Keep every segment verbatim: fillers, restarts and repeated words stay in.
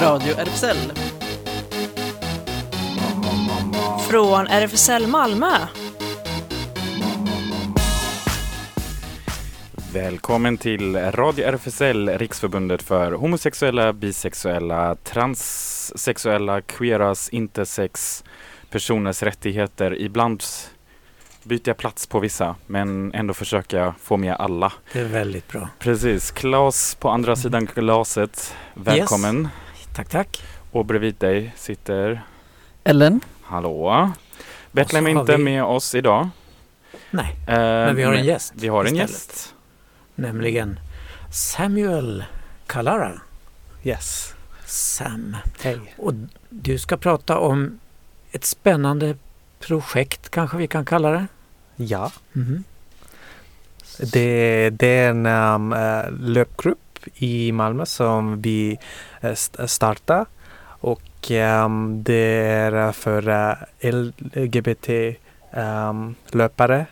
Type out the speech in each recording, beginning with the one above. Radio R F S L. Från R F S L Malmö. Välkommen till Radio R F S L, Riksförbundet för homosexuella, bisexuella, transsexuella, queeras, intersex, personers rättigheter. Ibland byter jag plats på vissa, men ändå försöker jag få med alla. Det är väldigt bra. Precis. Klas på andra sidan glaset. Välkommen. Yes. Tack, tack. Och bredvid dig sitter... Ellen. Hallå. Bethlehem är inte vi... med oss idag. Nej, eh, men vi har en gäst. Vi har en istället. gäst. Nämligen Samuel Kalara. Yes. Sam. Hej. Och du ska prata om ett spännande projekt, kanske vi kan kalla det. Ja. Mm-hmm. det, det är en um, löpgrupp i Malmö som vi startar, och um, det är för uh, L G B T-löpare um,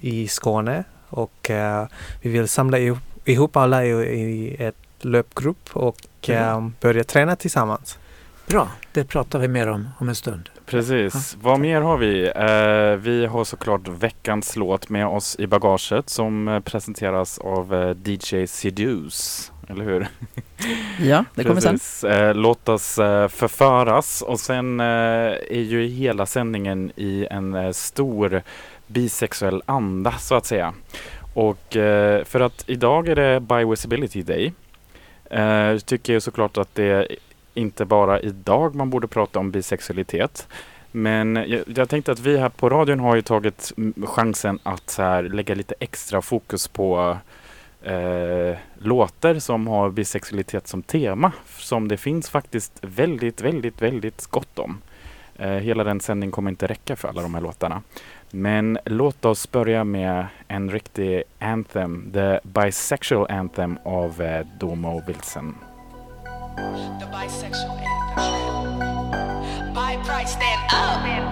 i Skåne, och uh, vi vill samla ihop, ihop alla i, i ett löpgrupp och mm. um, börja träna tillsammans. Bra, det pratar vi mer om om en stund. Precis. Ja. Vad mer har vi? Eh, vi har såklart veckans låt med oss i bagaget som presenteras av eh, D J Seduce, eller hur? Ja, det kommer sen. Eh, låt oss eh, förföras, och sen eh, är ju hela sändningen i en eh, stor bisexuell anda, så att säga. Och eh, för att idag är det Bi-visibility Day. Eh, tycker jag såklart att det inte bara idag man borde prata om bisexualitet. Men jag, jag tänkte att vi här på radion har ju tagit chansen att så här lägga lite extra fokus på eh, låtar som har bisexualitet som tema. Som det finns faktiskt väldigt, väldigt, väldigt gott om. Eh, hela den sändningen kommer inte räcka för alla de här låtarna. Men låt oss börja med en riktig anthem. The Bisexual Anthem av eh, Domo Wilson. The bisexual anthem. Bi pride, stand up.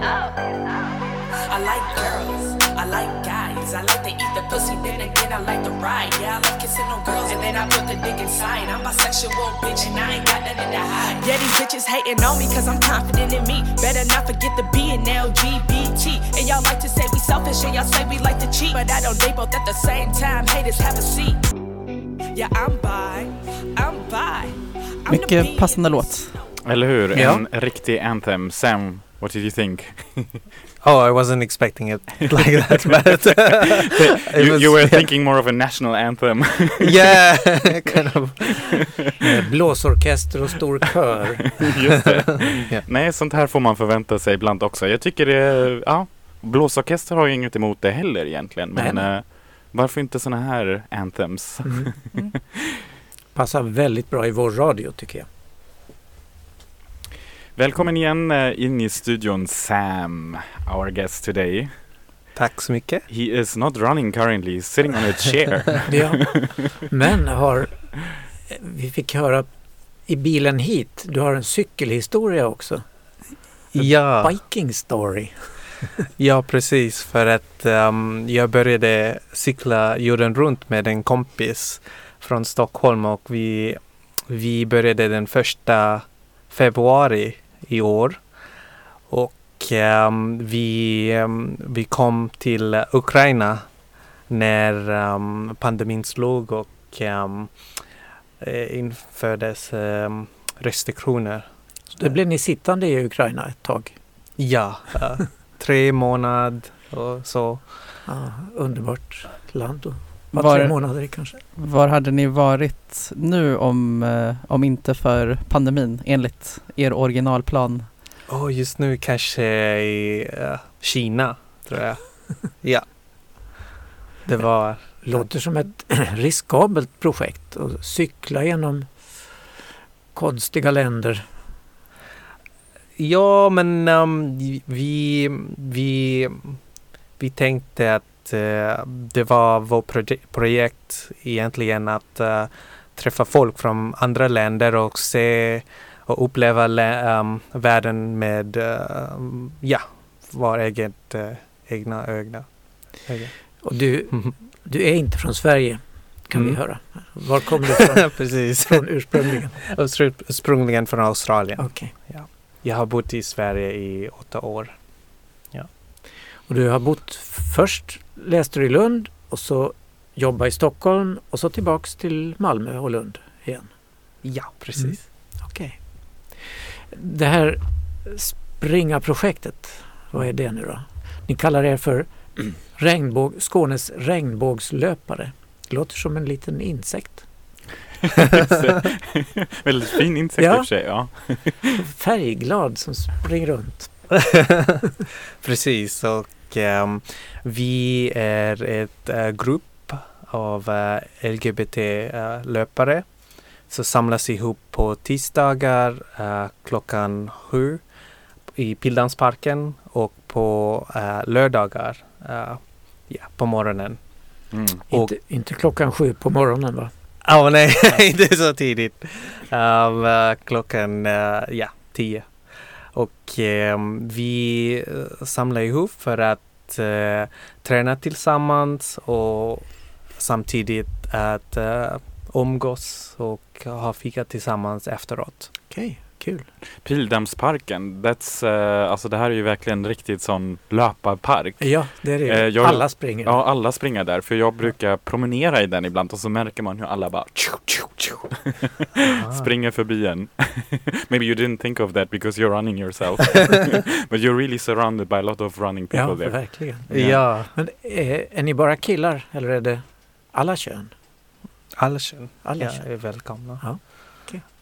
Stand up. I like girls, I like guys, I like to eat the pussy, then again I like to ride. Yeah, I like kissing on girls, and then I put the dick inside. I'm bisexual, bitch, and I ain't got nothing to hide. Yeah, these bitches hating on me, cause I'm confident in me. Better not forget the B and L G B T. And y'all like to say we selfish, and y'all say we like to cheat, but I don't, they both at the same time. Haters, have a seat. Yeah, I'm bi, I'm bi. Mycket passande låt. Eller hur? Ja. En riktig anthem. Sam, what did you think? Oh, I wasn't expecting it like that. But it you, was, you were yeah. thinking more of a national anthem. Yeah, kind of. Blåsorkester och stor kör. Just det. Yeah. Nej, sånt här får man förvänta sig ibland också. Jag tycker det, ja, blåsorkester har ju inget emot det heller egentligen. Men Nej. varför inte såna här anthems? Mm. Mm. Passar väldigt bra i vår radio, tycker jag. Välkommen igen uh, in i studion, Sam, our guest today. Tack så mycket. He is not running currently, sitting on a chair. Ja. Men har, vi fick höra i bilen hit, du har en cykelhistoria också. A ja. Biking story. Ja, precis. För att um, jag började cykla jorden runt med en kompis från Stockholm, och vi, vi började den första februari i år, och um, vi, um, vi kom till Ukraina när um, pandemin slog, och um, infördes um, restriktioner. Så det blev ni sittande i Ukraina ett tag? Ja, uh, tre månader och så. Ah, underbart land då. Var, var tre månader kanske. Var hade ni varit nu om, eh, om inte för pandemin enligt er originalplan? Oh, just nu kanske i uh, Kina, tror jag. Ja. Det var... låter som ett riskabelt projekt att cykla genom konstiga länder. Ja, men um, vi, vi, vi tänkte att det var vårt proje- projekt egentligen att uh, träffa folk från andra länder och se och uppleva lä- um, världen med uh, ja, våra eget, uh, egna ögon. Hej. Och du, mm. du är inte från Sverige, kan mm. vi höra. Var kom du från? Precis. Från ursprungligen? Ursprungligen från Australien. Okej. Okay. Ja. Jag har bott i Sverige i åtta år. Ja. Och du har bott, först läste du i Lund och så jobbade i Stockholm och så tillbaks till Malmö och Lund igen. Ja, precis. Mm. Okej. Okay. Det här springa-projektet, vad är det nu då? Ni kallar er för regnbåg, Skånes regnbågslöpare. Det låter som en liten insekt. Väldigt fin insekt ja. i och för sig, ja. Färgglad som springer runt. Precis, och um, vi är ett uh, grupp av uh, L G B T-löpare uh, som samlas ihop på tisdagar uh, klockan sju i Pildansparken och på uh, lördagar uh, ja, på morgonen. Mm. Och, inte, inte klockan sju på morgonen va? Oh, nej, ja. Inte så tidigt. Um, uh, klockan uh, ja, tio. Och um, vi samlar ihop för att uh, träna tillsammans och samtidigt att uh, umgås och ha fika tillsammans efteråt. Okej. Okay. Kul. Pildammsparken, that's, uh, alltså det här är ju verkligen riktigt sån löparpark. Ja, det är det. Uh, jag, alla springer. Ja, alla springer där. För jag brukar promenera i den ibland och så märker man hur alla bara tju, tju, tju, ah. springer förbi en. Maybe you didn't think of that because you're running yourself. But you're really surrounded by a lot of running people ja, there. Ja, verkligen. Yeah. Ja. Men är, är ni bara killar eller är det alla kön? Alla kön. Alla ja, kön. Är välkomna. Ja.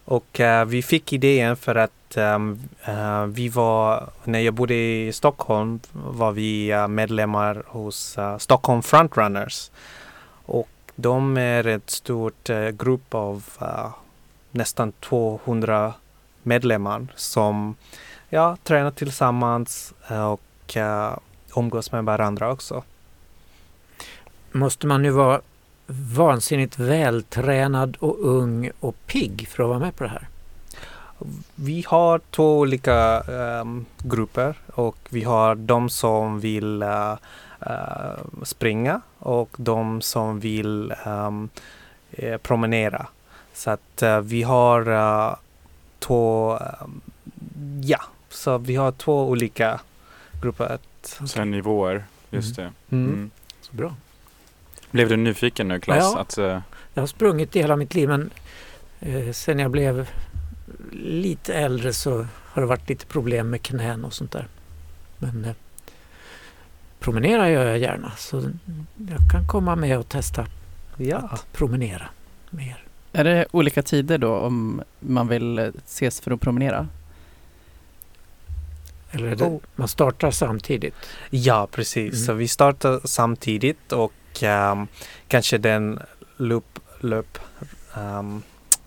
Och uh, vi fick idén för att um, uh, vi var, när jag bodde i Stockholm var vi uh, medlemmar hos uh, Stockholm Frontrunners. Och de är ett stort uh, grupp av uh, nästan tvåhundra medlemmar som ja, tränar tillsammans och uh, umgås med varandra också. Måste man nu vara vansinnigt vältränad och ung och pigg för att vara med på det här? Vi har två olika um, grupper och vi har de som vill uh, uh, springa och de som vill um, uh, promenera. Så att uh, vi har uh, två um, ja, så vi har två olika grupper. Så nivåer, just mm. det. Mm. Mm. Så bra. Blev du nyfiken nu, Klas? Ja, att, uh... jag har sprungit i hela mitt liv, men eh, sen jag blev lite äldre så har det varit lite problem med knän och sånt där. Men eh, promenera gör jag gärna, så jag kan komma med och testa ja. att promenera mer. Är det olika tider då om man vill ses för att promenera? Eller är det, oh. man startar samtidigt? Ja, precis. Mm. Så vi startar samtidigt och Um, kanske den loop, loop um,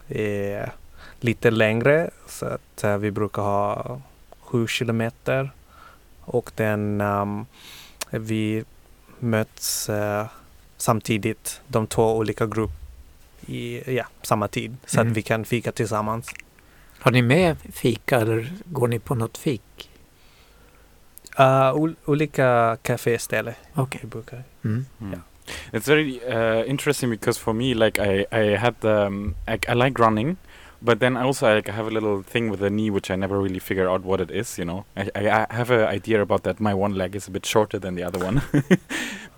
är lite längre så att uh, vi brukar ha sju kilometer och den um, vi möts uh, samtidigt, de två olika grupp i ja, samma tid så mm. att vi kan fika tillsammans. Har ni med fika eller går ni på något fik? Uh, ol- olika kaféställen. Okej. Okay. Mm. Mm. Yeah. It's very uh, interesting because for me, like I, I had, um, I, I like running, but then I also like, I have a little thing with the knee, which I never really figure out what it is. You know, I, I, I have an idea about that. My one leg is a bit shorter than the other one,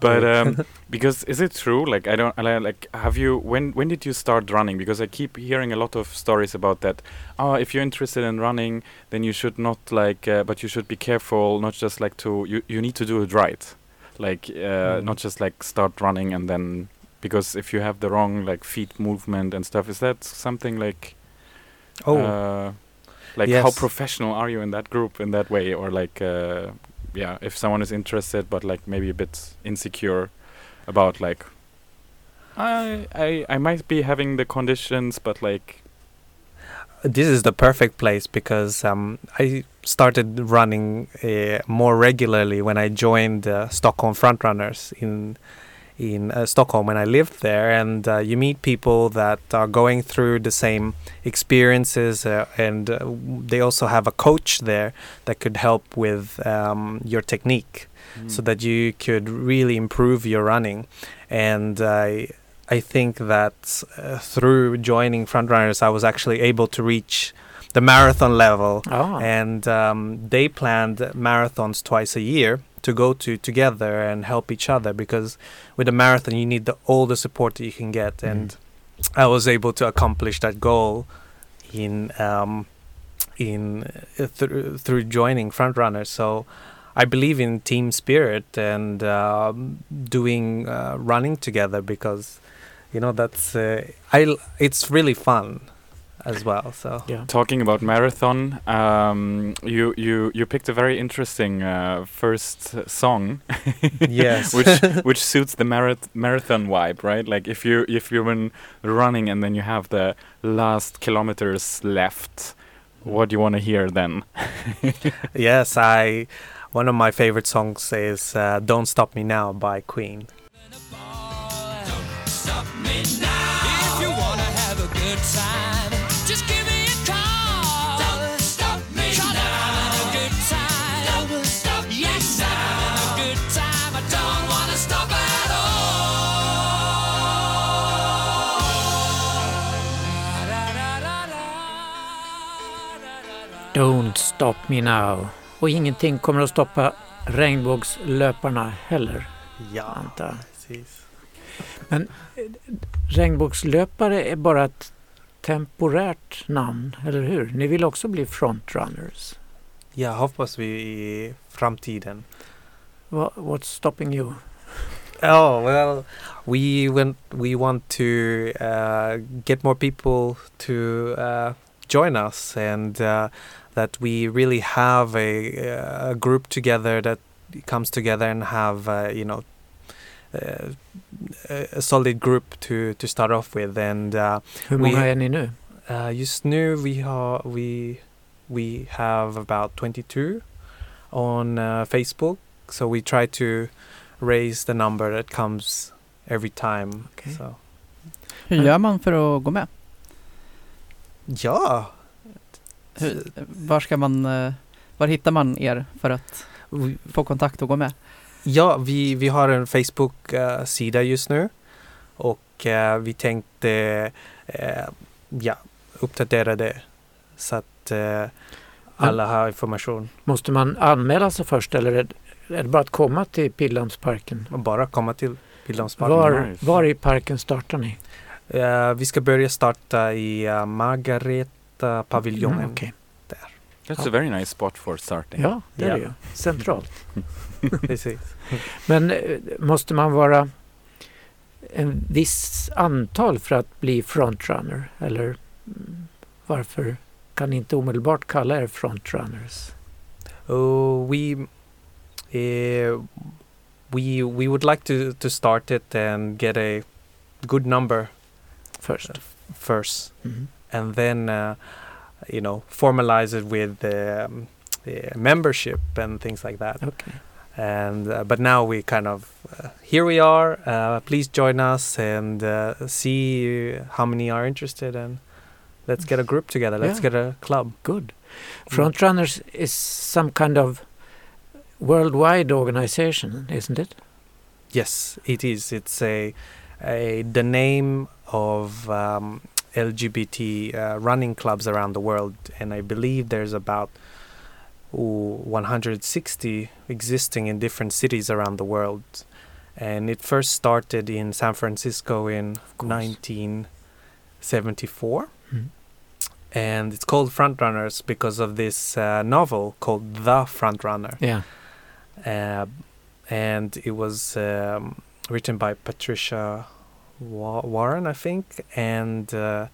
but um, because is it true? Like I don't like. Have you when when did you start running? Because I keep hearing a lot of stories about that. Oh, if you're interested in running, then you should not like, uh, but you should be careful. Not just like to you. You need to do it right. Like uh, mm. not just like start running and then because if you have the wrong like feet movement and stuff, is that something like oh uh, like yes. how professional are you in that group in that way or like uh, yeah if someone is interested but like maybe a bit insecure about like I I I might be having the conditions but like this is the perfect place because um, I started running uh, more regularly when I joined uh, Stockholm Frontrunners in in uh, Stockholm when I lived there, and uh, you meet people that are going through the same experiences, uh, and uh, they also have a coach there that could help with um, your technique, mm. so that you could really improve your running. And I uh, I think that uh, through joining Frontrunners, I was actually able to reach the marathon level, oh. and um, they planned marathons twice a year to go to together and help each other, because with a marathon you need the, all the support that you can get, mm. and I was able to accomplish that goal in um, in uh, th- through joining Frontrunners. So I believe in team spirit and uh, doing uh, running together, because you know that's uh, I it's really fun as well. So yeah. Talking about marathon, um, you you you picked a very interesting uh, first song, yes, which which suits the marath- marathon vibe, right? Like if you if you're in running and then you have the last kilometers left, what do you want to hear then? Yes, I one of my favorite songs is uh, "Don't Stop Me Now" by Queen. Don't stop me now. If you wanna have a good time. Just give me a call. Don't stop me Try now. I'm having a good time. Don't stop me yes, now. I'm having a good time. I don't wanna stop at all. Don't stop me now. Och ingenting kommer att stoppa regnbågslöparna heller. Ja, Anta. Precis. Men regnbågslöpare är bara ett temporärt namn, eller hur? Ni vill också bli frontrunners. Ja, hoppas vi i framtiden. What, what's stopping you? Oh, well, we went, we want to uh, get more people to uh, join us, and uh, that we really have a, a group together that comes together and have, uh, you know, Uh, a solid group to, to start off with. And uh, hur många är ni nu? Uh, just nu we ha, we we have about twenty-two on uh, Facebook, so we try to raise the number that comes every time. Okay. So. Hur gör man för att gå med? Ja. Hur, var ska man var hittar man er för att få kontakt och gå med? Ja, vi, vi har en Facebook-sida uh, just nu, och uh, vi tänkte uh, ja, uppdatera det så att uh, alla har information. Måste man anmäla sig först, eller är det, är det bara att komma till Pildammsparken? Bara komma till Pildammsparken. Var, var i parken startar ni? Uh, vi ska börja starta i uh, Margareta-paviljongen. Mm, okay. That's a very nice spot for starting. Ja, det yeah. är det. Centralt. Precis. Men måste man vara en viss antal för att bli frontrunner? Eller varför kan ni inte omedelbart kalla er frontrunners? Oh, we, uh, we, we would like to, to start it and get a good number first. First. Mm-hmm. And then... Uh, you know, formalize it with um, the membership and things like that. Okay. And uh, but now we kind of uh, here we are. Uh, please join us and uh, see how many are interested, and let's get a group together. Let's yeah. get a club. Good. Frontrunners is some kind of worldwide organization, isn't it? Yes, it is. It's a, a the name of. Um, L G B T uh, running clubs around the world, and I believe there's about ooh, one hundred sixty existing in different cities around the world, and it first started in San Francisco in nineteen seventy-four, mm-hmm. and it's called Frontrunners because of this uh, novel called The Frontrunner. Yeah, uh, and it was um, written by Patricia Warren, I think, and uh,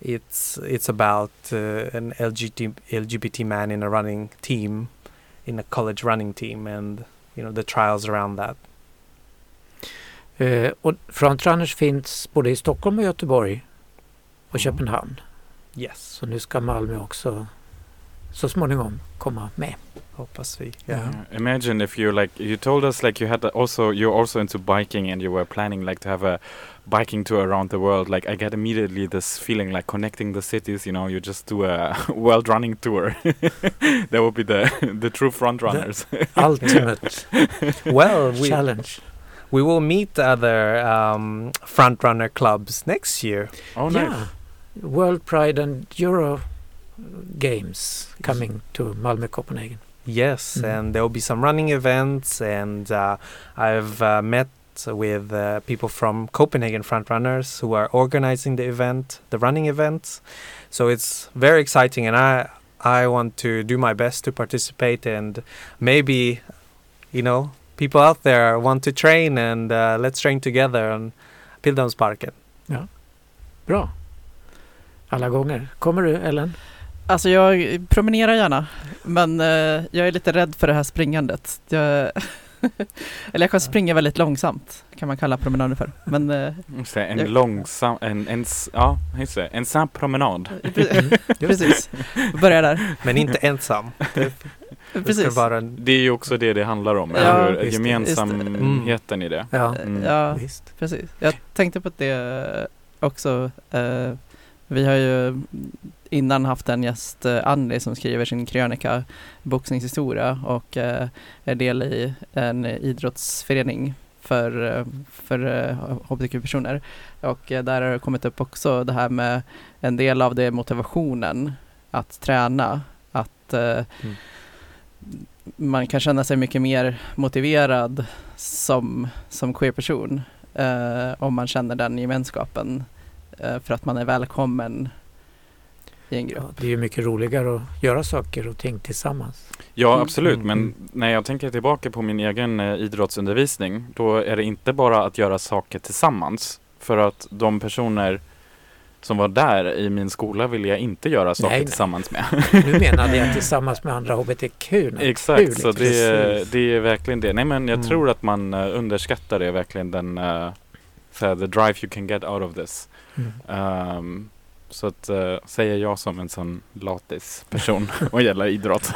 it's it's about uh, an L G B T man in a running team, in a college running team, and you know the trials around that. Uh, och Frontrunners finns både i Stockholm och Göteborg och mm. Köpenhamn. Yes. Så nu ska Malmö också så småningom komma med. Hoppas vi. Yeah. Yeah. Imagine if you like you told us like you had also you're also into biking and you were planning like to have a biking tour around the world. Like I get immediately this feeling like connecting the cities. You know, you just do a world running tour. That would be the the true front runners. The ultimate well we challenge. We will meet other um, front runner clubs next year. Oh no! Yeah. World Pride and Euro Games coming to Malmö, Copenhagen. Yes, mm-hmm. And there will be some running events, and uh, I've uh, met with uh, people from Copenhagen front runners who are organizing the event, the running events. So it's very exciting, and I I want to do my best to participate, and maybe, you know, people out there want to train, and uh, let's train together on Pildammsparken. Ja, bra. Alla gånger. Kommer du, Ellen? Alltså jag promenerar gärna, men eh, jag är lite rädd för det här springandet. Jag eller jag kan springa väldigt långsamt, kan man kalla promenaden för. Men, eh, en jag, långsam, en, en, ja, en sam promenad. Precis, börja där. Men inte ensam. Precis. Det, det är ju också det det handlar om, ja, eller hur? Just gemensamheten det. i det. Ja, mm. ja visst. Precis. Jag tänkte på det också. Eh, vi har ju innan haft en gäst, Annie, som skriver sin krönika boxningshistoria och eh, är del i en idrottsförening för, för hbtq-personer. Och eh, där har det kommit upp också det här med en del av det motivationen att träna, att eh, mm. man kan känna sig mycket mer motiverad som, som queer-person eh, om man känner den gemenskapen eh, för att man är välkommen i en grupp. Ja, det är ju mycket roligare att göra saker och ting tillsammans. Ja, absolut. Mm. Men när jag tänker tillbaka på min egen eh, idrottsundervisning, då är det inte bara att göra saker tillsammans, för att de personer som var där i min skola vill jag inte göra saker nej, tillsammans nej. med. Nu menade jag tillsammans med andra hbtq. Exakt, hur, så det är, det är verkligen det. Nej, men jag mm. tror att man uh, underskattar det verkligen, den uh, the drive you can get out of this. Mm. Um, så att uh, säger jag som en sån latis person och gäller idrott.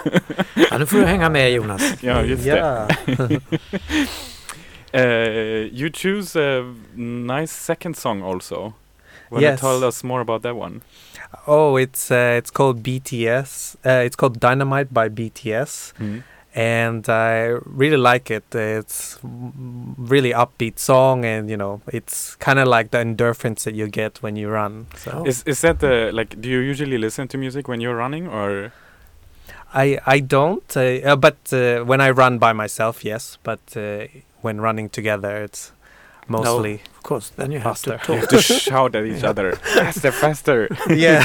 Ja, nu får du hänga med, Jonas. Ja, just yeah. det. uh, you choose a nice second song also. Will yes. you tell us more about that one? Oh, it's uh, it's called B T S. Uh, it's called Dynamite by B T S, mm-hmm. and I really like it. It's really upbeat song, and you know, it's kind of like the endorphins that you get when you run. So is is that the like? Do you usually listen to music when you're running, or? I I don't, uh, uh, but uh, when I run by myself, yes. But uh, when running together, it's. Mostly, no, of course. Then you have to, you have to shout at each other faster, faster. Yeah.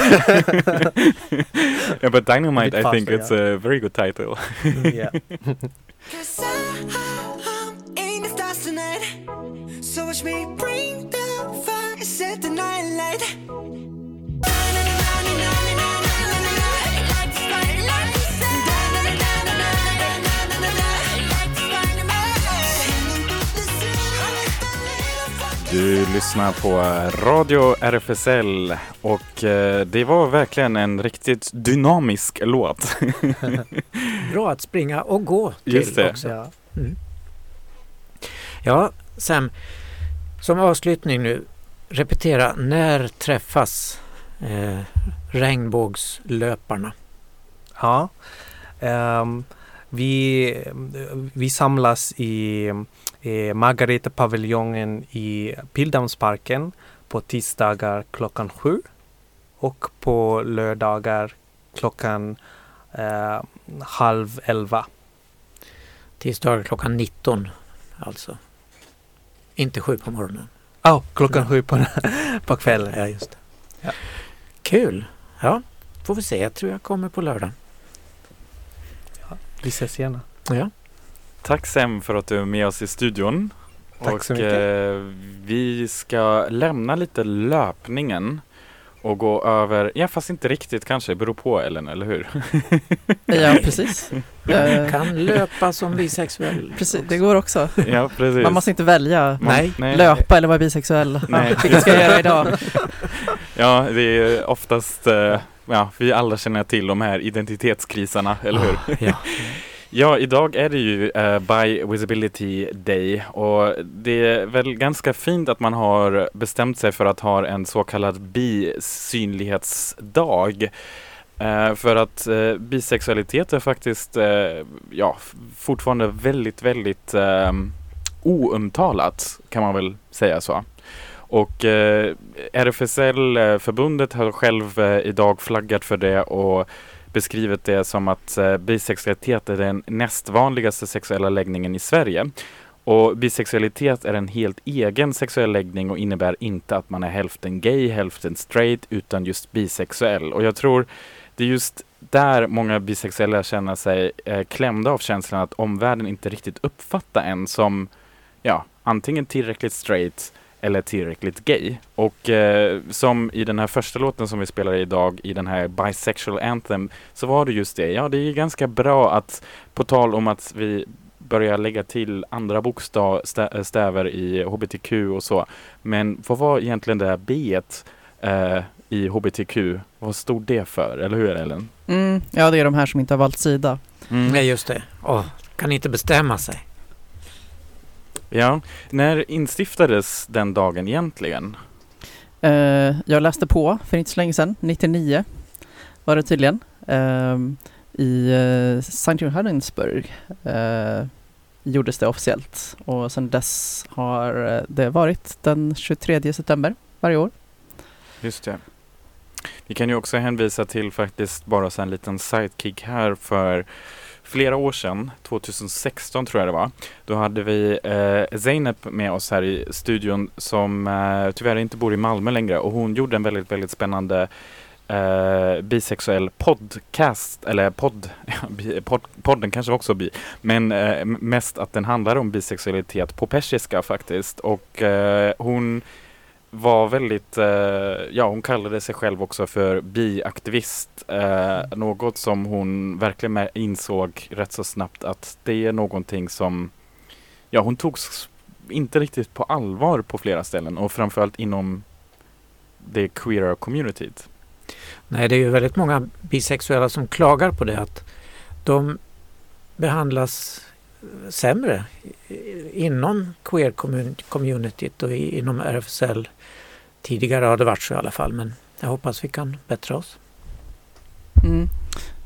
yeah, but Dynamite, I faster, think yeah. it's a very good title. yeah. Cause I'm in the stars tonight, so watch me bring the fire, set the night light. Du lyssnar på Radio R F S L och eh, det var verkligen en riktigt dynamisk låt. Bra att springa och gå till. Just det. Också. Ja. Mm. ja, Sam, som avslutning nu, repetera, när träffas eh, regnbågslöparna? Ja, um, vi, vi samlas i... Margareta paviljongen i Pildammsparken på tisdagar klockan sju och på lördagar klockan eh, halv elva. Tisdagar klockan nitton alltså. Inte sju på morgonen. Ja, oh, klockan Nej. sju på, på kvällen. Ja, just det. Ja. Kul. Ja, får vi se. Jag tror jag kommer på lördag. Ja, vi ses gärna. Ja. Tack Sam för att du är med oss i studion. Tack och, så mycket. Eh, vi ska lämna lite löpningen och gå över, ja fast inte riktigt kanske, beror på Ellen, eller hur? ja, precis. Jag kan löpa som bisexuell. Precis, det går också. Ja, precis. Man måste inte välja Man, nej. löpa eller vara bisexuell. Nej. Vilket ska jag göra idag? ja, det är oftast... Eh, Ja, vi alla känner till de här identitetskriserna, eller hur? Ah, ja. Ja, idag är det ju uh, Bi-Visibility Day, och det är väl ganska fint att man har bestämt sig för att ha en så kallad bisynlighetsdag. Uh, för att uh, bisexualitet är faktiskt uh, ja, fortfarande väldigt, väldigt uh, oomtalat, kan man väl säga så. Och eh, R F S L-förbundet har själv eh, idag flaggat för det och beskrivit det som att eh, bisexualitet är den näst vanligaste sexuella läggningen i Sverige. Och bisexualitet är en helt egen sexuell läggning och innebär inte att man är hälften gay, hälften straight, utan just bisexuell. Och jag tror det är just där många bisexuella känner sig eh, klämda av känslan att omvärlden inte riktigt uppfattar en som ja, antingen tillräckligt straight eller tillräckligt gay. Och eh, som i den här första låten som vi spelar idag, i den här Bisexual Anthem, så var det just det. Ja, det är ganska bra att, på tal om att vi börjar lägga till andra bokstäver i H B T Q och så. Men vad var egentligen det här B-et eh, i H B T Q? Vad stod det för? Eller hur är det, Ellen? Mm, ja, det är de här som inte har valt sida. Mm. Nej, just det. Åh, kan inte bestämma sig. Ja, när instiftades den dagen egentligen? Uh, jag läste på för inte så länge sedan, nittionio var det tydligen, uh, i uh, Sankt Johannesburg uh, gjordes det officiellt, och sedan dess har det varit den tjugotredje september varje år. Just det. Vi kan ju också hänvisa till faktiskt bara så en liten sidekick här för flera år sedan, tjugohundrasexton tror jag det var, då hade vi eh, Zeynep med oss här i studion, som eh, tyvärr inte bor i Malmö längre, och hon gjorde en väldigt, väldigt spännande eh, bisexuell podcast, eller podd, bi, pod, podden kanske också bi, men eh, mest att den handlar om bisexualitet på persiska faktiskt, och eh, hon var väldigt, eh, ja hon kallade sig själv också för biaktivist, eh, något som hon verkligen insåg rätt så snabbt att det är någonting som, ja hon togs inte riktigt på allvar på flera ställen, och framförallt inom det queer communityt. Nej, det är ju väldigt många bisexuella som klagar på det, att de behandlas sämre inom queer-communityt och inom R F S L. Tidigare har det varit så i alla fall, men jag hoppas vi kan bättra oss. Mm.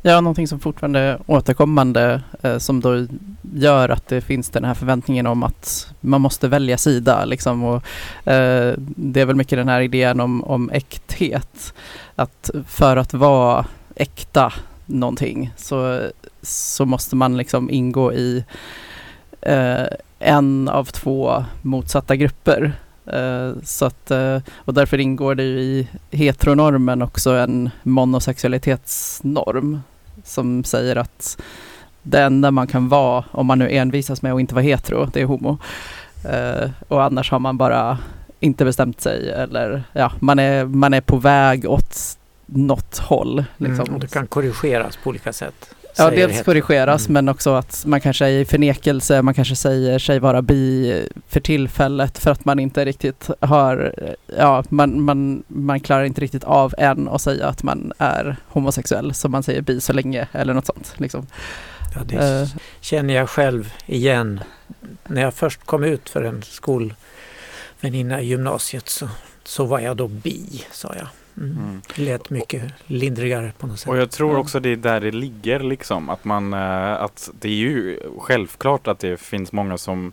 Ja, någonting som fortfarande är återkommande eh, som då gör att det finns den här förväntningen om att man måste välja sida liksom, och eh, det är väl mycket den här idén om, om äkthet, att för att vara äkta någonting så, så måste man liksom ingå i eh, en av två motsatta grupper. Eh, så att, eh, och därför ingår det ju i heteronormen också en monosexualitetsnorm som säger att det enda man kan vara, om man nu envisas med att inte vara hetero, det är homo. Eh, och annars har man bara inte bestämt sig, eller ja, man är, man är på väg åt något håll. Liksom. Mm, och det kan korrigeras på olika sätt. Ja, dels korrigeras, mm. men också att man kanske är i förnekelse, man kanske säger sig vara bi för tillfället för att man inte riktigt har, ja, man, man, man klarar inte riktigt av än att säga att man är homosexuell, så man säger bi så länge, eller något sånt. Liksom. Ja, det uh. känner jag själv igen. När jag först kom ut för en skolväninna i gymnasiet så, så var jag då bi, sa jag. Mm. Lät mycket lindrigare på något sätt. Och jag tror också det är där det ligger liksom, att man, att det är ju självklart att det finns många som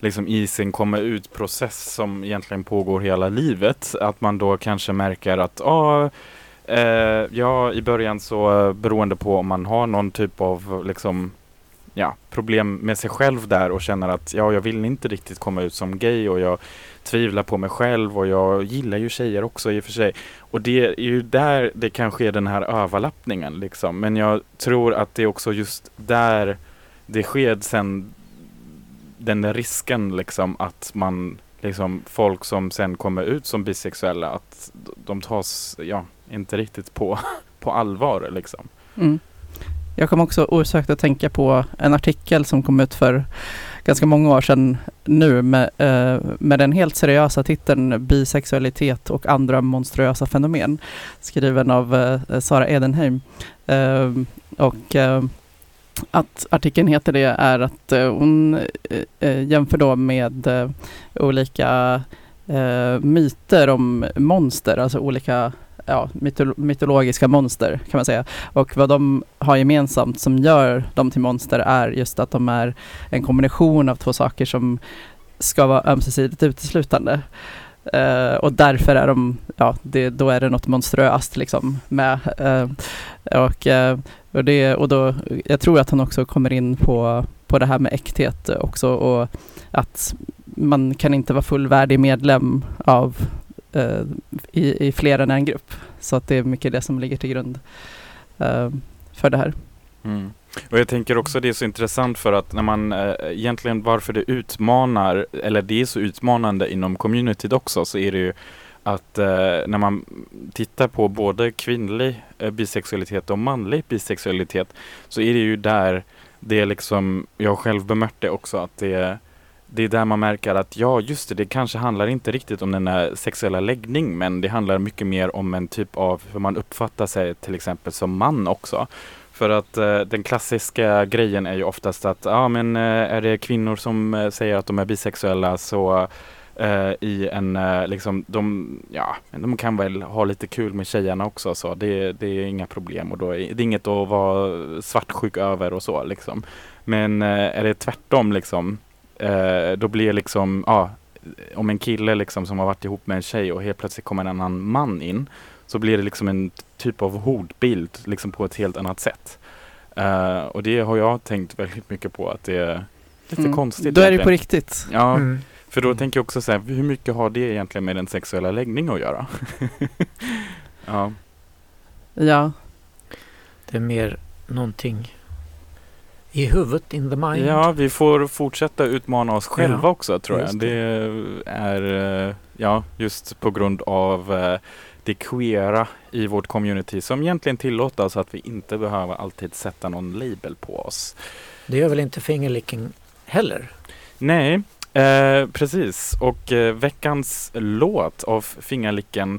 liksom i sin kommer ut process som egentligen pågår hela livet, att man då kanske märker att ah, eh, ja, i början så beroende på om man har någon typ av liksom, ja, problem med sig själv där och känner att ja, jag vill inte riktigt komma ut som gay och jag tvivlar på mig själv och jag gillar ju tjejer också i och för sig. Och det är ju där det kanske är den här överlappningen liksom. Men jag tror att det är också just där det sker sen den där risken liksom, att man liksom, folk som sen kommer ut som bisexuella, att de tas ja, inte riktigt på, på allvar liksom. Mm. Jag kom också osökt att tänka på en artikel som kom ut för ganska många år sedan nu med, eh, med den helt seriösa titeln Bisexualitet och andra monstruösa fenomen, skriven av eh, Sara Edenheim. Eh, och eh, att artikeln heter det är att eh, hon eh, jämför då med eh, olika eh, myter om monster, alltså olika ja, mytolo- mytologiska monster kan man säga. Och vad de har gemensamt som gör dem till monster är just att de är en kombination av två saker som ska vara ömsesidigt uteslutande. Uh, och därför är de, ja, det, då är det något monströst liksom med. Uh, och, uh, och, det, och då, jag tror att han också kommer in på, på det här med äkthet också, och att man kan inte vara fullvärdig medlem av I, i fler än en grupp. Så att det är mycket det som ligger till grund uh, för det här. Mm. Och jag tänker också det är så intressant för att när man uh, egentligen varför det utmanar, eller det är så utmanande inom communityt också, så är det ju att uh, när man tittar på både kvinnlig uh, bisexualitet och manlig bisexualitet, så är det ju där det är liksom, jag själv bemört det också, att det är Det är där man märker att ja just det, det kanske handlar inte riktigt om den här sexuella läggning, men det handlar mycket mer om en typ av hur man uppfattar sig till exempel som man också. För att eh, den klassiska grejen är ju oftast att ja, men, eh, är det kvinnor som eh, säger att de är bisexuella så eh, i en eh, liksom de, ja, de kan väl ha lite kul med tjejerna också, så det, det är inga problem och då är det inget att vara svartsjuk över och så liksom. Men eh, är det tvärtom liksom? Uh, då blir liksom, ja, om en kille liksom som har varit ihop med en tjej och helt plötsligt kommer en annan man in, så blir det liksom en typ av hotbild liksom på ett helt annat sätt. Uh, och det har jag tänkt väldigt mycket på, att det är lite mm. konstigt. Då är det på riktigt. Ja, mm. för då mm. tänker jag också så här, hur mycket har det egentligen med den sexuella läggningen att göra? ja. ja. Det är mer någonting i huvudet, in the mind. Ja, vi får fortsätta utmana oss själva ja, också tror jag. Det. det är ja, just på grund av det queera i vårt community som egentligen tillåter oss att vi inte behöver alltid sätta någon label på oss. Det gör väl inte Fingerlickin' heller? Nej, eh, precis. Och eh, veckans låt av Fingerlickin'.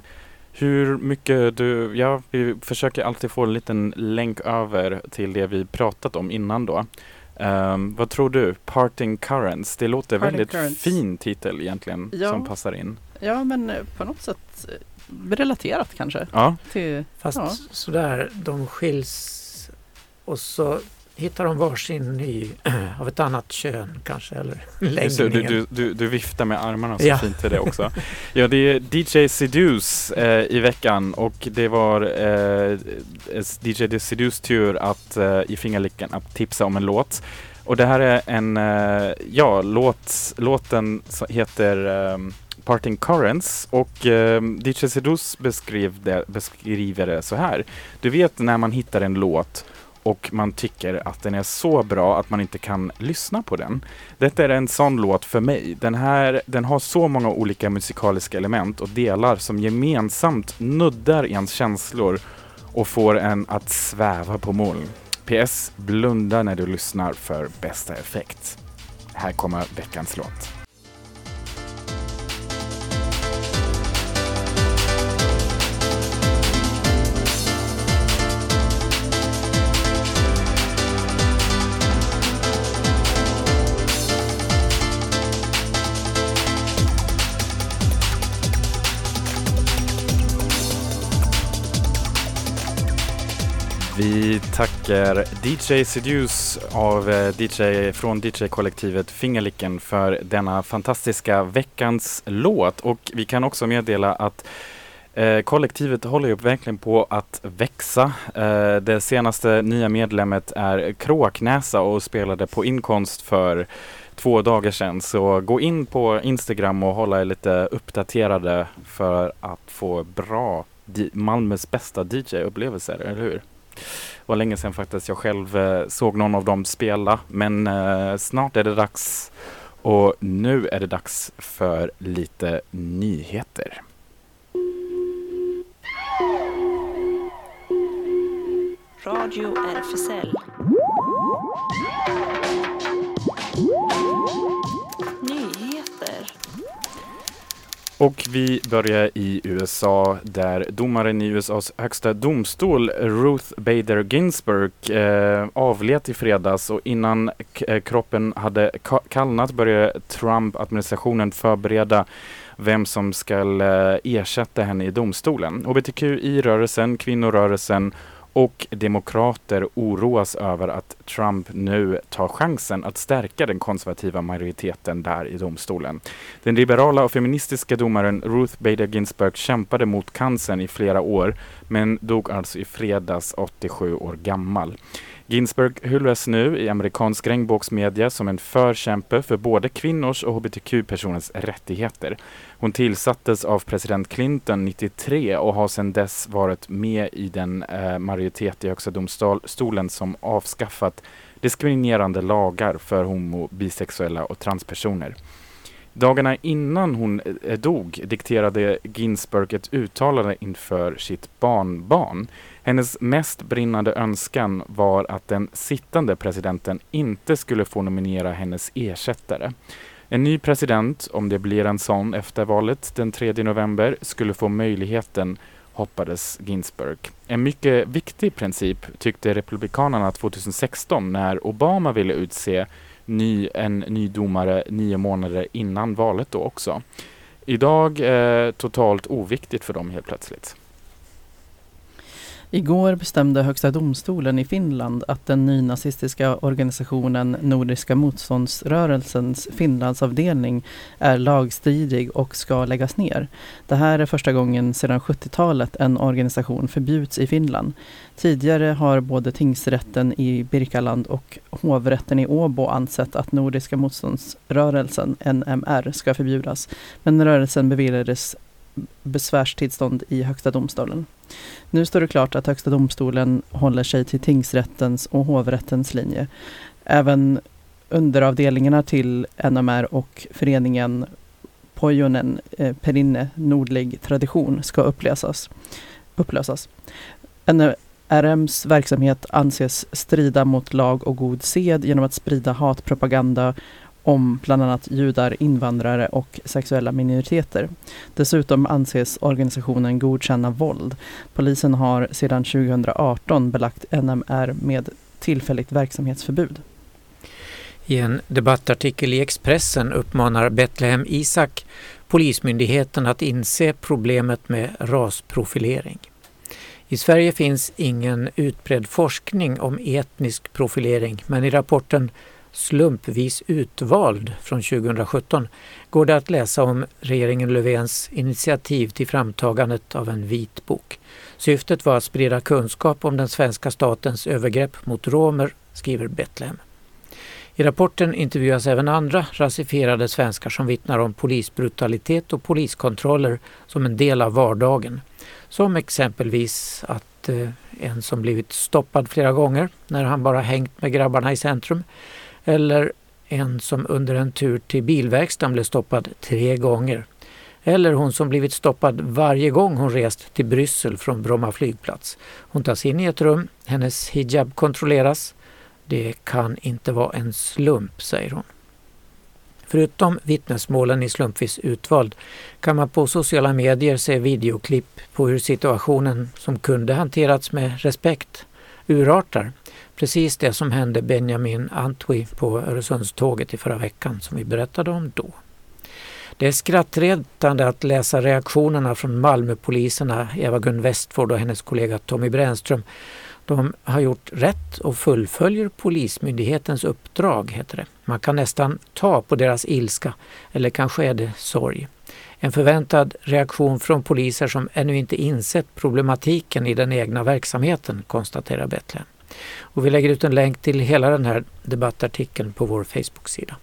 Hur mycket du, ja, vi försöker alltid få en liten länk över till det vi pratat om innan då. Um, vad tror du? Parting Currents. Det låter Parting väldigt currents. Fin titel egentligen ja. Som passar in. Ja, men på något sätt relaterat kanske. Ja. Till, Fast ja. Sådär, de skiljs och så hittar de varsin ny av ett annat kön kanske, eller läggningen. Du, du, du, du viftar med armarna så ja. Fint är det också. Ja, det är D J Seduce eh, i veckan, och det var eh, D J Seduce tur att eh, i Fingerlickin' att tipsa om en låt. Och det här är en, eh, ja, låt, låten heter eh, Parting Currents, och eh, D J Seduce beskrev det, beskriver det så här. Du vet när man hittar en låt och man tycker att den är så bra att man inte kan lyssna på den. Detta är en sån låt för mig. Den här, den har så många olika musikaliska element och delar som gemensamt nuddar ens känslor och får en att sväva på moln. P S. Blunda när du lyssnar för bästa effekt. Här kommer veckans låt. Vi tackar D J Seduce av D J från D J-kollektivet Fingerlickin' för denna fantastiska veckans låt, och vi kan också meddela att eh, kollektivet håller ju verkligen på att växa. Eh, det senaste nya medlemmet är Kråknäsa och spelade på Inkonst för två dagar sedan, så gå in på Instagram och hålla er lite uppdaterade för att få bra di- Malmös bästa D J-upplevelser, eller hur? Det var länge sedan faktiskt jag själv eh, såg någon av dem spela, men eh, snart är det dags, och nu är det dags för lite nyheter. Radio R F S L. nyheter. Och vi börjar i U S A där domaren i U S As högsta domstol Ruth Bader Ginsburg eh, avled i fredags, och innan k- kroppen hade ka- kallnat började Trump-administrationen förbereda vem som ska eh, ersätta henne i domstolen. H B T Q I-rörelsen, kvinnorörelsen och demokrater oroas över att Trump nu tar chansen att stärka den konservativa majoriteten där i domstolen. Den liberala och feministiska domaren Ruth Bader Ginsburg kämpade mot cancern i flera år, men dog alltså i fredags åttiosju år gammal. Ginsburg hyllas nu i amerikansk regnbågsmedia som en förkämpe för både kvinnors och H B T Q-personers rättigheter. Hon tillsattes av president Clinton nittiotre och har sedan dess varit med i den eh, majoritet i högsta domstolen som avskaffat diskriminerande lagar för homo-, bisexuella och transpersoner. Dagarna innan hon eh, dog dikterade Ginsburg ett uttalande inför sitt barnbarn. Hennes mest brinnande önskan var att den sittande presidenten inte skulle få nominera hennes ersättare. En ny president, om det blir en sån efter valet den tredje november, skulle få möjligheten, hoppades Ginsburg. En mycket viktig princip tyckte republikanerna tjugohundrasexton när Obama ville utse ny, en ny domare nio månader innan valet då också. Idag eh, totalt oviktigt för dem helt plötsligt. Igår bestämde högsta domstolen i Finland att den nynazistiska organisationen Nordiska motståndsrörelsens Finlandsavdelning är lagstridig och ska läggas ner. Det här är första gången sedan sjuttiotalet en organisation förbjuds i Finland. Tidigare har både tingsrätten i Birkaland och hovrätten i Åbo ansett att Nordiska motståndsrörelsen, N M R, ska förbjudas. Men rörelsen beviljades besvärstillstånd i högsta domstolen. Nu står det klart att högsta domstolen håller sig till tingsrättens och hovrättens linje. Även underavdelningarna till N M R och föreningen Pojonen, eh, Perinne Nordlig Tradition ska upplösas. upplösas. N R M:s verksamhet anses strida mot lag och god sed genom att sprida hatpropaganda om bland annat judar, invandrare och sexuella minoriteter. Dessutom anses organisationen godkänna våld. Polisen har sedan tjugoarton belagt N M R med tillfälligt verksamhetsförbud. I en debattartikel i Expressen uppmanar Bethlehem Isaac polismyndigheten att inse problemet med rasprofilering. I Sverige finns ingen utbredd forskning om etnisk profilering, men i rapporten Slumpvis utvald från tjugohundrasjutton går det att läsa om regeringen Löfvens initiativ till framtagandet av en vitbok. Syftet var att sprida kunskap om den svenska statens övergrepp mot romer, skriver Bethlehem. I rapporten intervjuas även andra rasifierade svenskar som vittnar om polisbrutalitet och poliskontroller som en del av vardagen. Som exempelvis att en som blivit stoppad flera gånger när han bara hängt med grabbarna i centrum, eller en som under en tur till bilverkstan blev stoppad tre gånger. Eller hon som blivit stoppad varje gång hon rest till Bryssel från Bromma flygplats. Hon tas in i ett rum, hennes hijab kontrolleras. Det kan inte vara en slump, säger hon. Förutom vittnesmålen i slumpvis utvald kan man på sociala medier se videoklipp på hur situationen som kunde hanterats med respekt urartar. Precis det som hände Benjamin Antwi på Öresundståget i förra veckan som vi berättade om då. Det är skrattretande att läsa reaktionerna från Malmöpoliserna Eva Gunn Westford och hennes kollega Tommy Brännström. De har gjort rätt och fullföljer polismyndighetens uppdrag, heter det. Man kan nästan ta på deras ilska, eller kanske är det sorg. En förväntad reaktion från poliser som ännu inte insett problematiken i den egna verksamheten, konstaterar Bethlehem. Och vi lägger ut en länk till hela den här debattartikeln på vår Facebook-sida.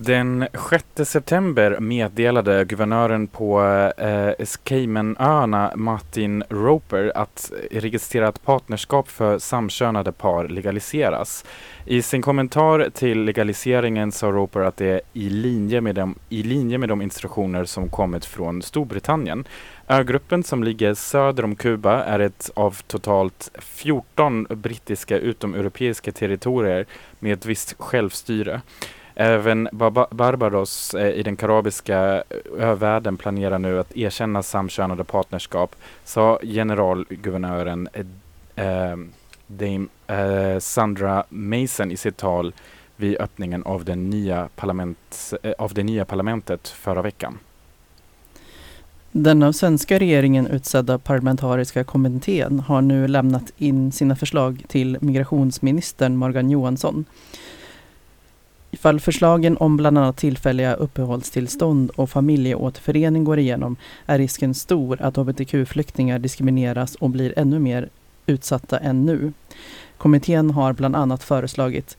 Den sjätte september meddelade guvernören på eh, Askeimenöarna Martin Roper att registrerat partnerskap för samkönade par legaliseras. I sin kommentar till legaliseringen sa Roper att det är i linje med de, i linje med de instruktioner som kommit från Storbritannien. Ögruppen som ligger söder om Kuba är ett av totalt fjorton brittiska utomeuropeiska territorier med ett visst självstyre. Även Bar- Barbados eh, i den karibiska övärlden planerar nu att erkänna samkönade partnerskap, sa generalguvernören eh, eh, Dame eh, Sandra Mason i sitt tal vid öppningen av, den nya parlament, eh, av det nya parlamentet förra veckan. Den av svenska regeringen utsedda parlamentariska kommittén har nu lämnat in sina förslag till migrationsministern Morgan Johansson. Ifall förslagen om bland annat tillfälliga uppehållstillstånd och familjeåterförening går igenom är risken stor att hbtq-flyktingar diskrimineras och blir ännu mer utsatta än nu. Kommittén har bland annat föreslagit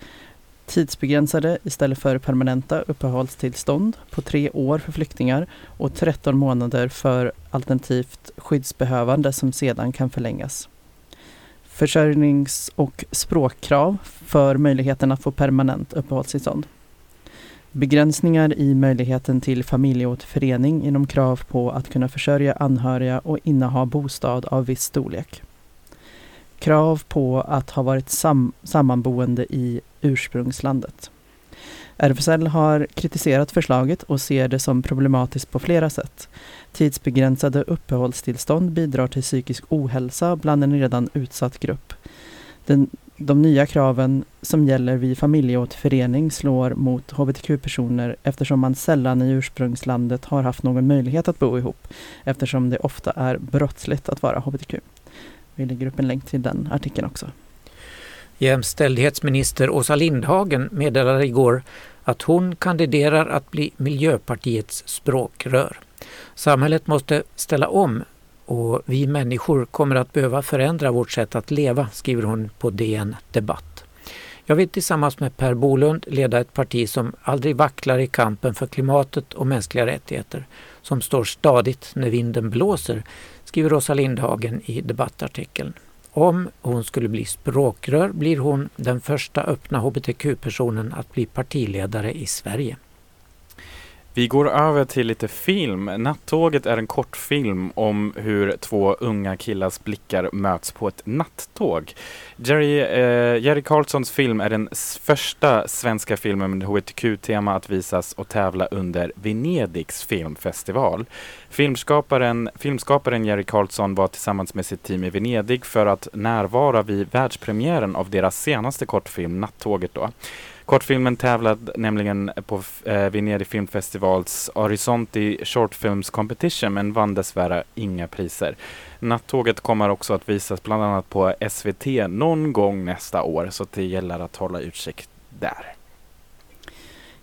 tidsbegränsade istället för permanenta uppehållstillstånd på tre år för flyktingar och tretton månader för alternativt skyddsbehövande som sedan kan förlängas. Försörjnings- och språkkrav för möjligheten att få permanent uppehållstillstånd. Begränsningar i möjligheten till familjeåterförening inom krav på att kunna försörja anhöriga och inneha bostad av viss storlek. Krav på att ha varit sam- sammanboende i ursprungslandet. R F S L har kritiserat förslaget och ser det som problematiskt på flera sätt. Tidsbegränsade uppehållstillstånd bidrar till psykisk ohälsa bland en redan utsatt grupp. Den, de nya kraven som gäller vid familjeåterförening slår mot hbtq-personer eftersom man sällan i ursprungslandet har haft någon möjlighet att bo ihop eftersom det ofta är brottsligt att vara hbtq. Vi lägger upp en länk till den artikeln också. Jämställdhetsminister Åsa Lindhagen meddelade igår att hon kandiderar att bli Miljöpartiets språkrör. Samhället måste ställa om och vi människor kommer att behöva förändra vårt sätt att leva, skriver hon på D N Debatt. Jag vill tillsammans med Per Bolund leda ett parti som aldrig vacklar i kampen för klimatet och mänskliga rättigheter, som står stadigt när vinden blåser, skriver Åsa Lindhagen i debattartikeln. Om hon skulle bli språkrör blir hon den första öppna hbtq-personen att bli partiledare i Sverige. Vi går över till lite film. Nattåget är en kortfilm om hur två unga killars blickar möts på ett nattåg. Jerry, eh, Jerry Karlssons film är den första svenska filmen med hbtq-tema att visas och tävla under Venedigs filmfestival. Filmskaparen, filmskaparen Jerry Karlsson var tillsammans med sitt team i Venedig för att närvara vid världspremiären av deras senaste kortfilm Nattåget då. Kortfilmen tävlade nämligen på eh, Venedig Filmfestivals Horizonti Short Films Competition men vann dessvärre inga priser. Nattåget kommer också att visas bland annat på S V T någon gång nästa år så det gäller att hålla utkik där.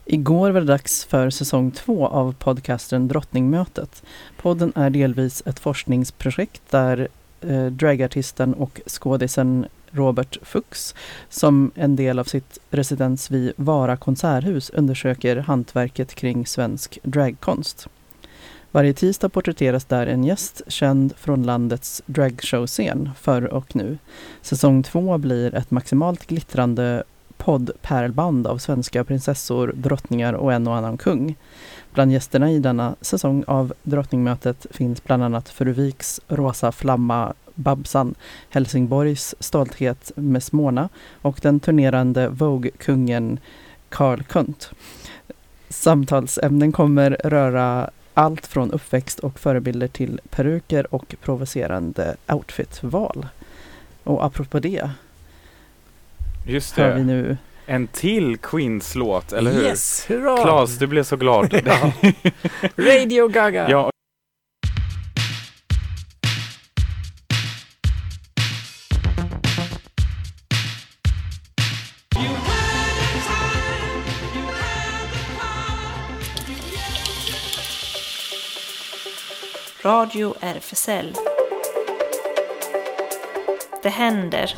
Igår var det dags för säsong två av podcasten Drottningmötet. Podden är delvis ett forskningsprojekt där eh, dragartisten och skådisen Robert Fuchs som en del av sitt residens vid Vara konserthus undersöker hantverket kring svensk dragkonst. Varje tisdag porträtteras där en gäst känd från landets dragshow-scen förr och nu. Säsong två blir ett maximalt glittrande poddpärlband av svenska prinsessor, drottningar och en och annan kung. Bland gästerna i denna säsong av Drottningmötet finns bland annat Furuviks Rosa Flamma Babsan, Helsingborgs stolthet med Smona och den turnerande Vogue-kungen Carl Kunt. Samtalsämnen kommer röra allt från uppväxt och förebilder till peruker och provocerande outfitval. Och apropå det, just det, hör vi nu en till Queens-låt, eller hur? Yes, hurra! Claes, du blev så glad. Ja. Radio Gaga! Ja. Radio R F S L. Det händer.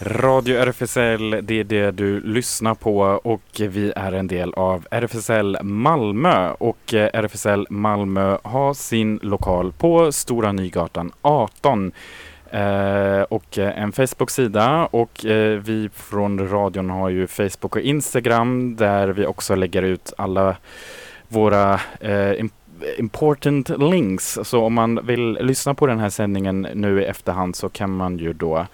Radio R F S L, det är det du lyssnar på och vi är en del av R F S L Malmö och R F S L Malmö har sin lokal på Stora Nygatan arton. Uh, och uh, en Facebook-sida och uh, vi från radion har ju Facebook och Instagram där vi också lägger ut alla våra uh, imp- important links. Så om man vill lyssna på den här sändningen nu i efterhand så kan man ju då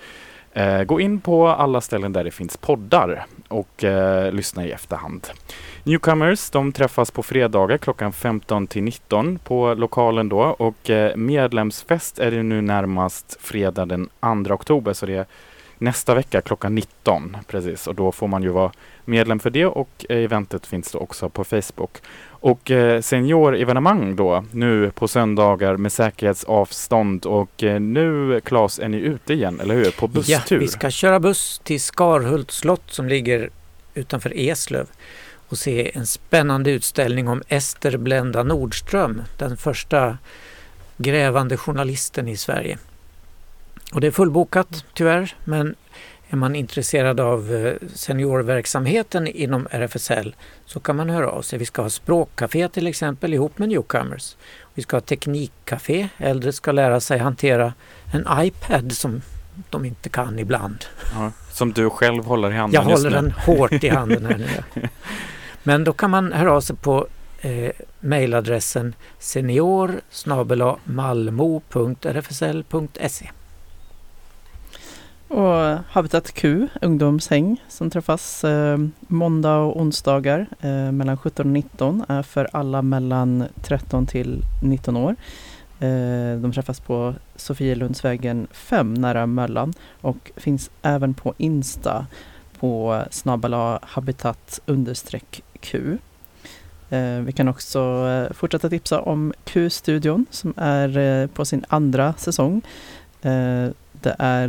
eh, gå in på alla ställen där det finns poddar och eh, lyssna i efterhand. Newcomers, de träffas på fredagar klockan femton till nitton på lokalen då, och eh, medlemsfest är det nu närmast fredag den andra oktober, så det är nästa vecka klockan nitton, precis. Och då får man ju vara medlem för det, och eventet finns då också på Facebook. Och eh, seniorevenemang då, nu på söndagar med säkerhetsavstånd. Och eh, nu, Claes, är ni ute igen, eller hur? På busstur. Ja, vi ska köra buss till Skarhult slott som ligger utanför Eslöv och se en spännande utställning om Ester Blenda Nordström, den första grävande journalisten i Sverige. Och det är fullbokat tyvärr, men är man intresserad av seniorverksamheten inom R F S L så kan man höra av sig. Vi ska ha språkcafé till exempel ihop med Newcomers. Vi ska ha teknikcafé. Äldre ska lära sig hantera en iPad som de inte kan ibland. Ja, som du själv håller i handen. Jag just håller nu. Den hårt i handen här nu. Men då kan man höra av sig på eh, mejladressen senior snabel-a malmo punkt r f s l punkt s e. Och Habitat Q, ungdomshäng som träffas eh, måndag och onsdagar eh, mellan sjutton och nitton, är för alla mellan tretton till nitton år. Eh, de träffas på Sofielundsvägen fem nära Möllan, och finns även på Insta på snabbala habitat understreck Q. Eh, vi kan också eh, fortsätta tipsa om Q-studion som är eh, på sin andra säsong. Eh, Det är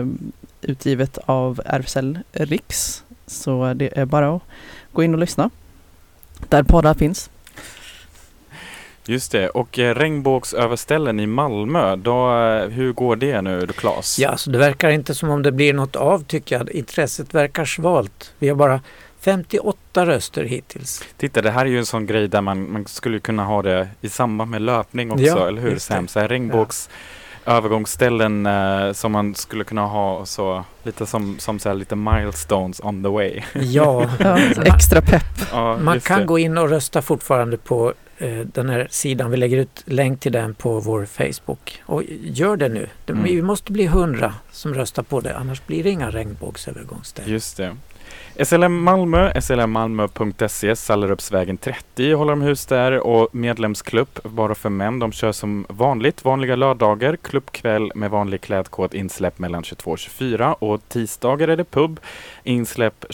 eh, utgivet av R F S L Riks, så det är bara att gå in och lyssna där poddar finns. Just det, och eh, regnbågsöverställen i Malmö, då, hur går det nu, Claes? Ja, så det verkar inte som om det blir något av, tycker jag. Intresset verkar svalt. Vi har bara femtioåtta röster hittills. Titta, det här är ju en sån grej där man, man skulle kunna ha det i samband med löpning också, ja, eller hur Sam? Så här regnbågs... Ja. Övergångsställen eh, som man skulle kunna ha så, lite som, som så här, lite milestones on the way. Ja, extra pepp. Ja, man kan det. Gå in och rösta fortfarande på eh, den här sidan. Vi lägger ut länk till den på vår Facebook. Och gör det nu. Det, mm. Vi måste bli hundra som röstar på det. Annars blir det inga regnbågsövergångsställen. Just det. S L M Malmö, s l m malmö punkt s e, Sallerupsvägen trettio håller de hus där, och medlemsklubb bara för män, de kör som vanligt, vanliga lördagar, klubbkväll med vanlig klädkod, insläpp mellan tjugotvå och tjugofyra, och tisdagar är det pub, insläpp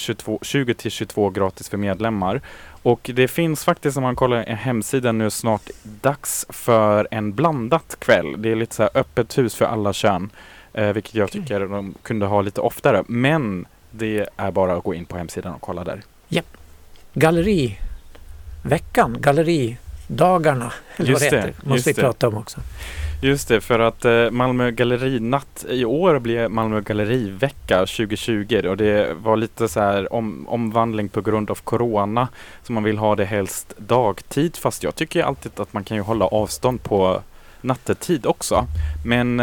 tjugo till tjugotvå, gratis för medlemmar. Och det finns faktiskt, om man kollar hemsidan nu, snart dags för en blandat kväll. Det är lite så här öppet hus för alla kön, eh, vilket jag okay. tycker de kunde ha lite oftare, men det är bara att gå in på hemsidan och kolla där. Ja. Galleriveckan, galleridagarna. Just det. Måste just vi det. prata om också. Just det, för att eh, Malmö gallerinatt i år blev Malmö gallerivecka tjugohundratjugo. Och det var lite så här om, omvandling på grund av corona. Så man vill ha det helst dagtid. Fast jag tycker alltid att man kan ju hålla avstånd på nattetid också. Men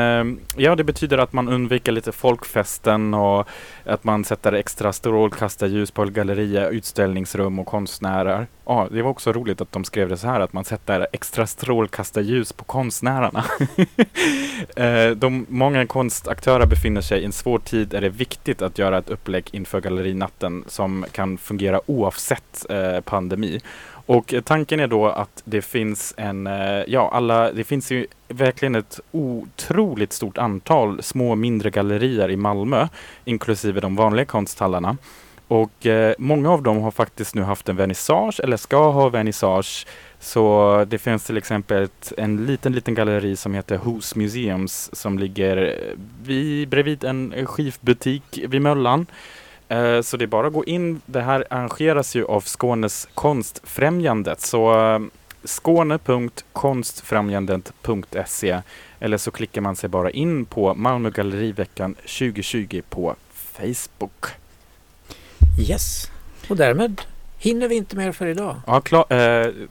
ja, det betyder att man undviker lite folkfesten och att man sätter extra strålkastarljus på gallerier, utställningsrum och konstnärer. Ja, det var också roligt att de skrev det så här, att man sätter extra strålkastarljus på konstnärerna. de, många konstaktörer befinner sig i en svår tid. Är det viktigt att göra ett upplägg inför gallerinatten som kan fungera oavsett eh, pandemi. Och tanken är då att det finns en, ja, alla, det finns ju verkligen ett otroligt stort antal små mindre gallerier i Malmö, inklusive de vanliga konsthallarna. Och eh, många av dem har faktiskt nu haft en vernissage eller ska ha vernissage. Så det finns till exempel ett, en liten, liten galleri som heter Hus Museums som ligger vid, bredvid en skivbutik vid Möllan. Så det är bara att gå in. Det här arrangeras ju av Skånes konstfrämjandet. Så skåne punkt konstfrämjandet punkt s e, eller så klickar man sig bara in på Malmö galleriveckan tjugohundratjugo på Facebook. Yes. Och därmed hinner vi inte mer för idag. Ja, klar.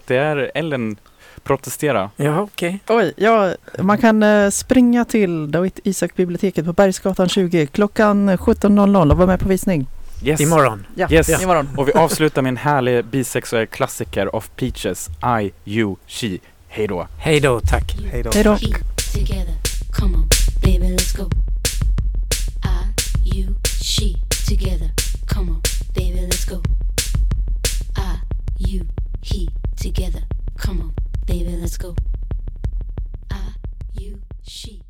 Det är Ellen... protestera. Ja, okej. Okay. Oj, ja, man kan eh, springa till David Isaac-biblioteket på Bergsgatan tjugo klockan sjutton noll noll och vara med på visning. Yes. Imorgon. Ja, yes. Ja. Imorgon. Och vi avslutar med en härlig bisexuell klassiker av Peaches, I, You, She. Hej då. Hej då, tack. Hej då. Hej då. Together, come on, baby, let's go. Ah, you, she.